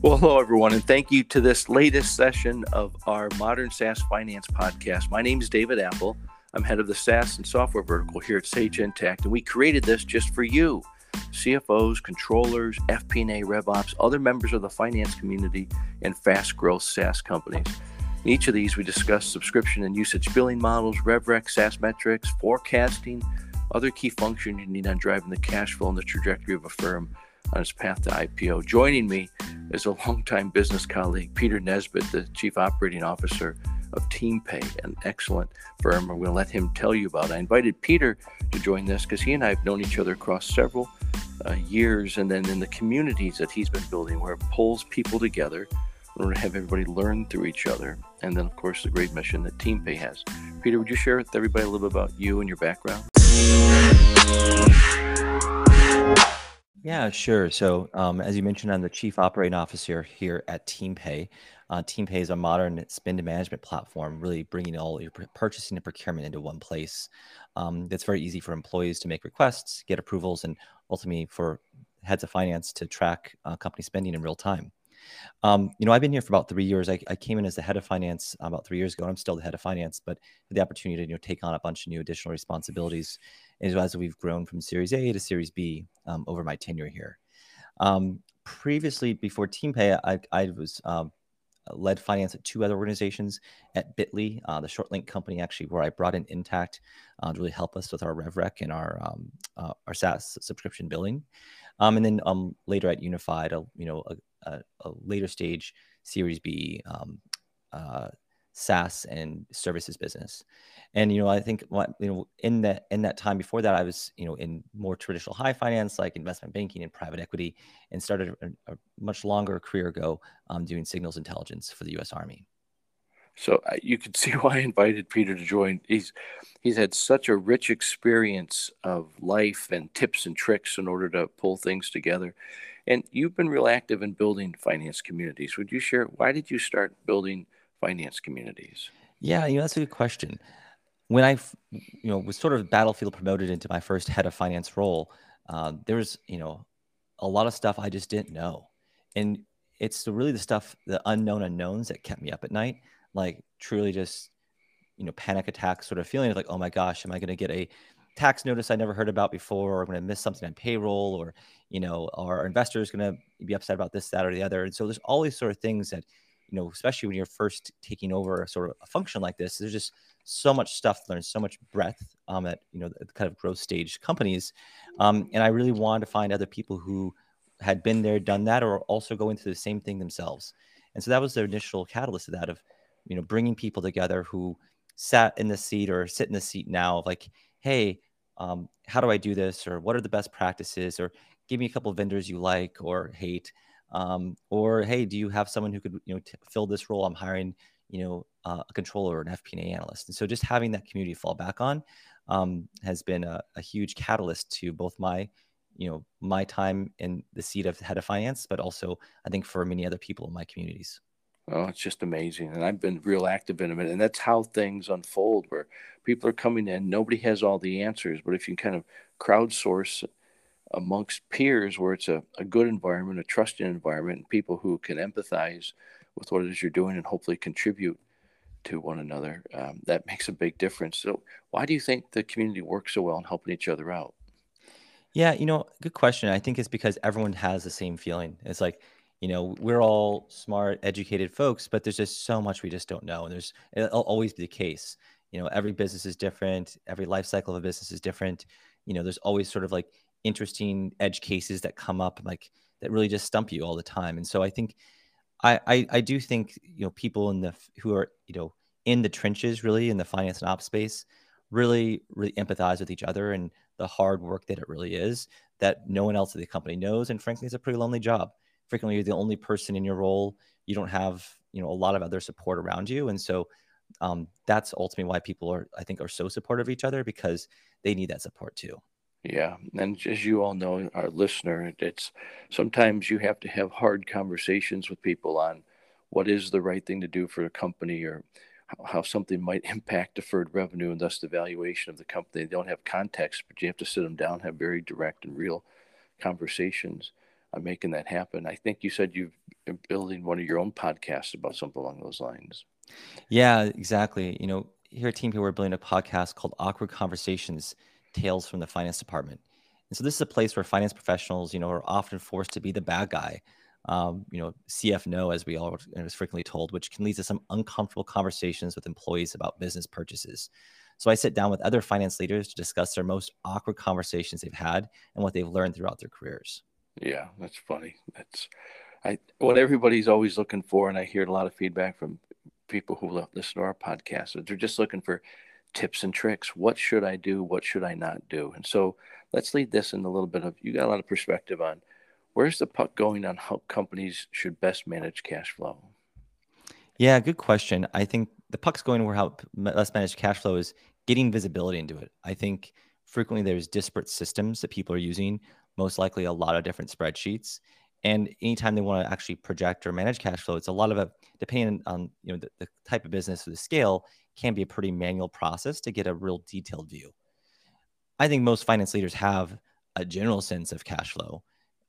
Well, hello, everyone, and thank you to this latest session of our Modern SaaS Finance podcast. My name is David Appel. I'm head of the SaaS and software vertical here at Sage Intacct, and we created this just for you, CFOs, controllers, FP&A, RevOps, other members of the finance community, and fast-growth SaaS companies. In each of these, we discuss subscription and usage billing models, RevRec, SaaS metrics, forecasting, other key functions you need on driving the cash flow and the trajectory of a firm on its path to IPO. Joining me is a longtime business colleague, Peter Nesbitt, the Chief Operating Officer of TeamPay, an excellent firm, and we'll let him tell you about it. I invited Peter to join this because he and I have known each other across several years, and then in the communities that he's been building, where it pulls people together in order to have everybody learn through each other, and then, of course, the great mission that TeamPay has. Peter, would you share with everybody a little bit about you and your background? Yeah, sure. So as you mentioned, I'm the Chief Operating Officer here at TeamPay. TeamPay is a modern spend management platform, really bringing all your purchasing and procurement into one place. It's very easy for employees to make requests, get approvals, and ultimately for heads of finance to track company spending in real time. I've been here for about 3 years. I came in as the head of finance about 3 years ago. I'm still the head of finance, but the opportunity to take on a bunch of new additional responsibilities as we've grown from Series A to Series B over my tenure here. Previously, before TeamPay, I led finance at two other organizations, at Bitly, the short link company, actually, where I brought in Intacct to really help us with our RevRec and our SaaS subscription billing. And then later at Unified, a later stage Series B SaaS and services business. And, I think, in that time before that, I was, in more traditional high finance, like investment banking and private equity, and started a much longer career ago doing signals intelligence for the U.S. Army. So you can see why I invited Peter to join. He's had such a rich experience of life and tips and tricks in order to pull things together. And you've been real active in building finance communities. Would you share, why did you start building finance communities? Yeah, that's a good question. When I, was sort of battlefield promoted into my first head of finance role, there was, a lot of stuff I just didn't know. And it's really the stuff, the unknown unknowns that kept me up at night. Like truly just, panic attack sort of feeling of like, oh my gosh, am I going to get a tax notice I never heard about before? Or I'm going to miss something on payroll, or, our investor is going to be upset about this, that, or the other. And so there's all these sort of things that, especially when you're first taking over sort of a function like this, there's just so much stuff to learn, so much breadth at, the kind of growth stage companies. And I really wanted to find other people who had been there, done that, or also going through the same thing themselves. And so that was the initial catalyst of that, of, bringing people together who sat in the seat or sit in the seat now of like, hey, how do I do this? Or what are the best practices? Or give me a couple of vendors you like or hate. Or, hey, do you have someone who could, fill this role? I'm hiring, a controller or an FP&A analyst. And so just having that community fall back on has been a huge catalyst to both my, my time in the seat of head of finance, but also I think for many other people in my communities. Oh, it's just amazing. And I've been real active in it. And that's how things unfold, where people are coming in. Nobody has all the answers. But if you kind of crowdsource amongst peers where it's a good environment, a trusting environment, and people who can empathize with what it is you're doing and hopefully contribute to one another, that makes a big difference. So why do you think the community works so well in helping each other out? Yeah, good question. I think it's because everyone has the same feeling. It's like, we're all smart, educated folks, but there's just so much we just don't know. And it'll always be the case. Every business is different. Every life cycle of a business is different. There's always sort of like interesting edge cases that come up, like that really just stump you all the time. And so I think, I do think, people who are, in the trenches really in the finance and ops space really, really empathize with each other and the hard work that it really is that no one else at the company knows. And frankly, it's a pretty lonely job. Frequently, you're the only person in your role. You don't have, a lot of other support around you. And so that's ultimately why people are so supportive of each other, because they need that support too. Yeah. And as you all know, our listener, it's sometimes you have to have hard conversations with people on what is the right thing to do for a company, or how something might impact deferred revenue and thus the valuation of the company. They don't have context, but you have to sit them down, have very direct and real conversations on making that happen. I think you said you've been building one of your own podcasts about something along those lines. Yeah, exactly. You know, here at TeamPay, we're building a podcast called Awkward Conversations, Tales from the Finance Department. And so this is a place where finance professionals, you know, are often forced to be the bad guy, you know, CFO, as we all are frequently told, which can lead to some uncomfortable conversations with employees about business purchases. So I sit down with other finance leaders to discuss their most awkward conversations they've had and what they've learned throughout their careers. Yeah, that's funny. That's what everybody's always looking for. And I hear a lot of feedback from people who listen to our podcast. They're just looking for tips and tricks. What should I do? What should I not do? And so let's lead this in a little bit of, you got a lot of perspective on where's the puck going on how companies should best manage cash flow? Yeah, good question. I think the puck's going where how best manage cash flow is getting visibility into it. I think frequently there's disparate systems that people are using, most likely a lot of different spreadsheets. And anytime they want to actually project or manage cash flow, it's a lot of a, depending on you know the type of business or the scale, can be a pretty manual process to get a real detailed view. I think most finance leaders have a general sense of cash flow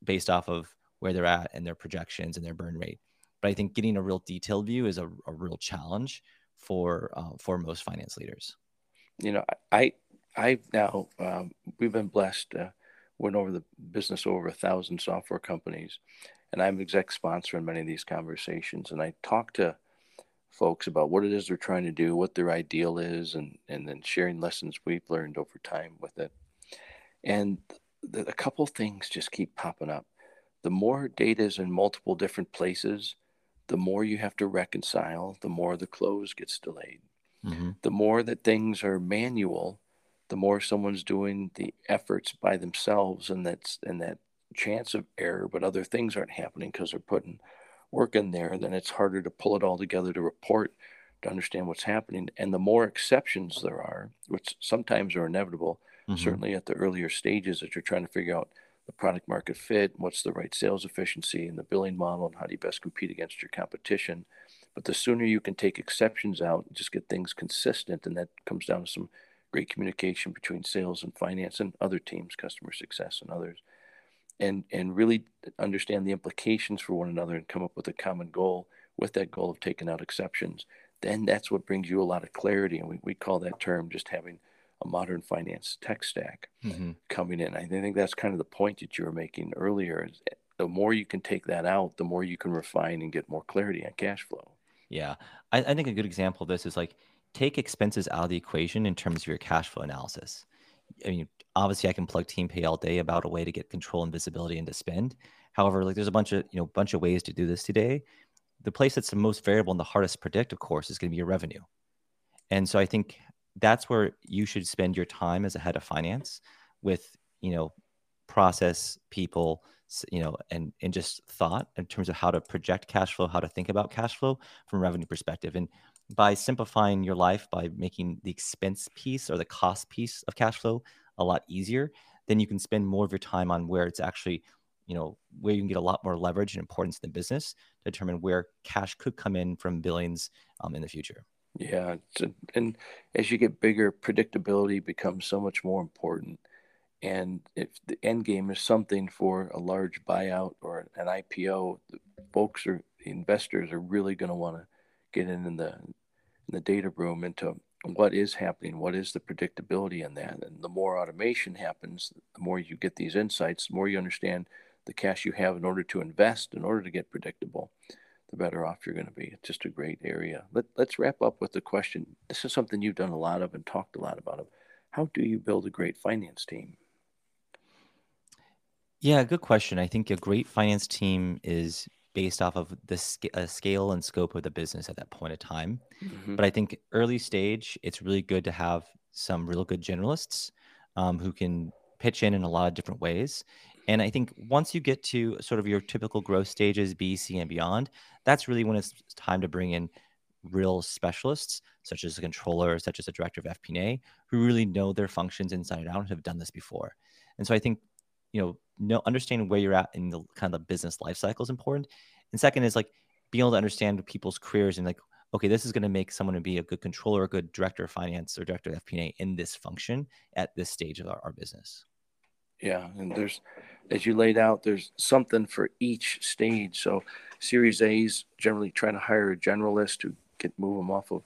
based off of where they're at and their projections and their burn rate. But I think getting a real detailed view is a real challenge for most finance leaders. You know, I've now, we've been blessed, went over the business over 1,000 software companies, and I'm exec sponsor in many of these conversations. And I talk to folks about what it is they're trying to do, what their ideal is, and then sharing lessons we've learned over time with it. And a couple things just keep popping up. The more data is in multiple different places, the more you have to reconcile, the more the close gets delayed. Mm-hmm. The more that things are manual, the more someone's doing the efforts by themselves, and that chance of error, but other things aren't happening because they're putting work in there, then it's harder to pull it all together to report, to understand what's happening. And the more exceptions there are, which sometimes are inevitable, mm-hmm. certainly at the earlier stages that you're trying to figure out the product market fit, what's the right sales efficiency and the billing model, and how do you best compete against your competition. But the sooner you can take exceptions out and just get things consistent, and that comes down to some great communication between sales and finance and other teams, customer success and others, and really understand the implications for one another and come up with a common goal with that goal of taking out exceptions. Then that's what brings you a lot of clarity. And we call that term just having a modern finance tech stack mm-hmm. coming in. I think that's kind of the point that you were making earlier. Is the more you can take that out, the more you can refine and get more clarity on cash flow. Yeah. I think a good example of this is like take expenses out of the equation in terms of your cash flow analysis. I mean, obviously I can plug TeamPay all day about a way to get control and visibility into spend. However, like there's a bunch of ways to do this today. The place that's the most variable and the hardest to predict, of course, is going to be your revenue. And so I think that's where you should spend your time as a head of finance with, you know, process, people, you know, and just thought in terms of how to project cash flow, how to think about cash flow from a revenue perspective. And by simplifying your life, by making the expense piece or the cost piece of cash flow a lot easier, then you can spend more of your time on where it's actually, you know, where you can get a lot more leverage and importance in the business to determine where cash could come in from billings in the future. Yeah. And as you get bigger, predictability becomes so much more important. And if the end game is something for a large buyout or an IPO, the investors are really going to want to get in the data room into what is happening, what is the predictability in that. And the more automation happens, the more you get these insights, the more you understand the cash you have in order to invest, in order to get predictable, the better off you're going to be. It's just a great area. Let's wrap up with the question. This is something you've done a lot of and talked a lot about. How do you build a great finance team? Yeah, good question. I think a great finance team is based off of the scale and scope of the business at that point of time. Mm-hmm. But I think early stage, it's really good to have some real good generalists who can pitch in a lot of different ways. And I think once you get to sort of your typical growth stages, B, C, and beyond, that's really when it's time to bring in real specialists, such as a controller, such as a director of FP&A, who really know their functions inside and out and have done this before. And so I think, understanding where you're at in the kind of the business life cycle is important. And second is like being able to understand people's careers and like, okay, this is going to make someone to be a good controller, a good director of finance or director of FP&A in this function at this stage of our business. Yeah, and there's, as you laid out, there's something for each stage. So Series A's generally trying to hire a generalist to move them off of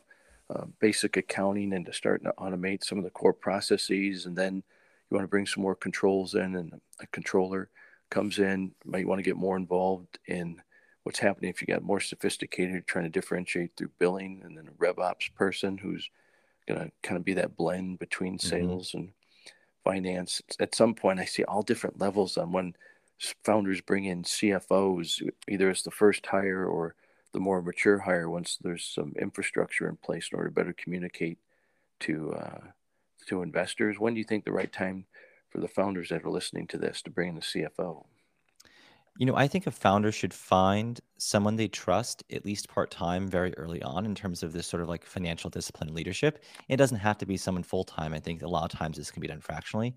basic accounting and to start to automate some of the core processes. And then you want to bring some more controls in, and a controller comes in. Might want to get more involved in what's happening if you got more sophisticated, trying to differentiate through billing, and then a rev ops person who's going to kind of be that blend between sales and finance. At some point, I see all different levels on when founders bring in CFOs, either as the first hire or the more mature hire once there's some infrastructure in place in order to better communicate to investors. When do you think the right time for the founders that are listening to this to bring in the CFO? You know, I think a founder should find someone they trust, at least part-time, very early on in terms of this sort of like financial discipline and leadership. It doesn't have to be someone full-time. I think a lot of times this can be done fractionally.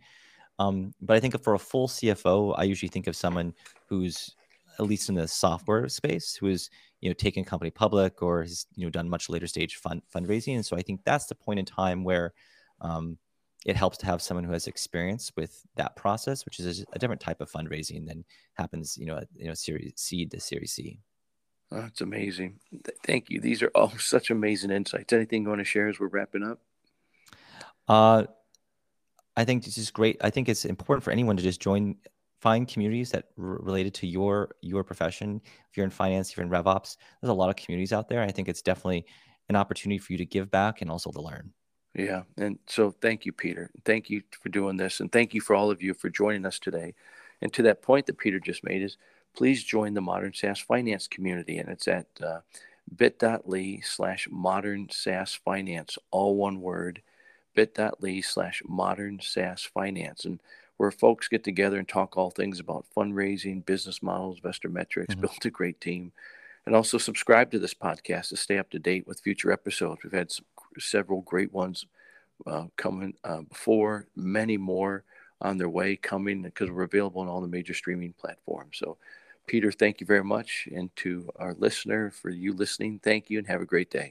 But I think for a full CFO, I usually think of someone who's, at least in the software space, who is, you know, taking a company public or has, you know, done much later stage fundraising. And so I think that's the point in time where it helps to have someone who has experience with that process, which is a different type of fundraising than happens, you know, at, you know, Series C to Series C. Oh, that's amazing. Thank you. These are all such amazing insights. Anything you want to share as we're wrapping up? I think it's just great. I think it's important for anyone to just find communities that related to your profession. If you're in finance, if you're in RevOps, there's a lot of communities out there. I think it's definitely an opportunity for you to give back and also to learn. Yeah. And so thank you, Peter. Thank you for doing this. And thank you for all of you for joining us today. And to that point that Peter just made is, please join the Modern SaaS Finance community. And it's at bit.ly/Modern SaaS Finance, all one word, bit.ly/Modern SaaS Finance. And where folks get together and talk all things about fundraising, business models, investor metrics, build a great team. And also subscribe to this podcast to stay up to date with future episodes. We've had several great ones coming before, many more on their way coming, because we're available on all the major streaming platforms. So Peter, thank you very much. And to our listener, for you listening, thank you and have a great day.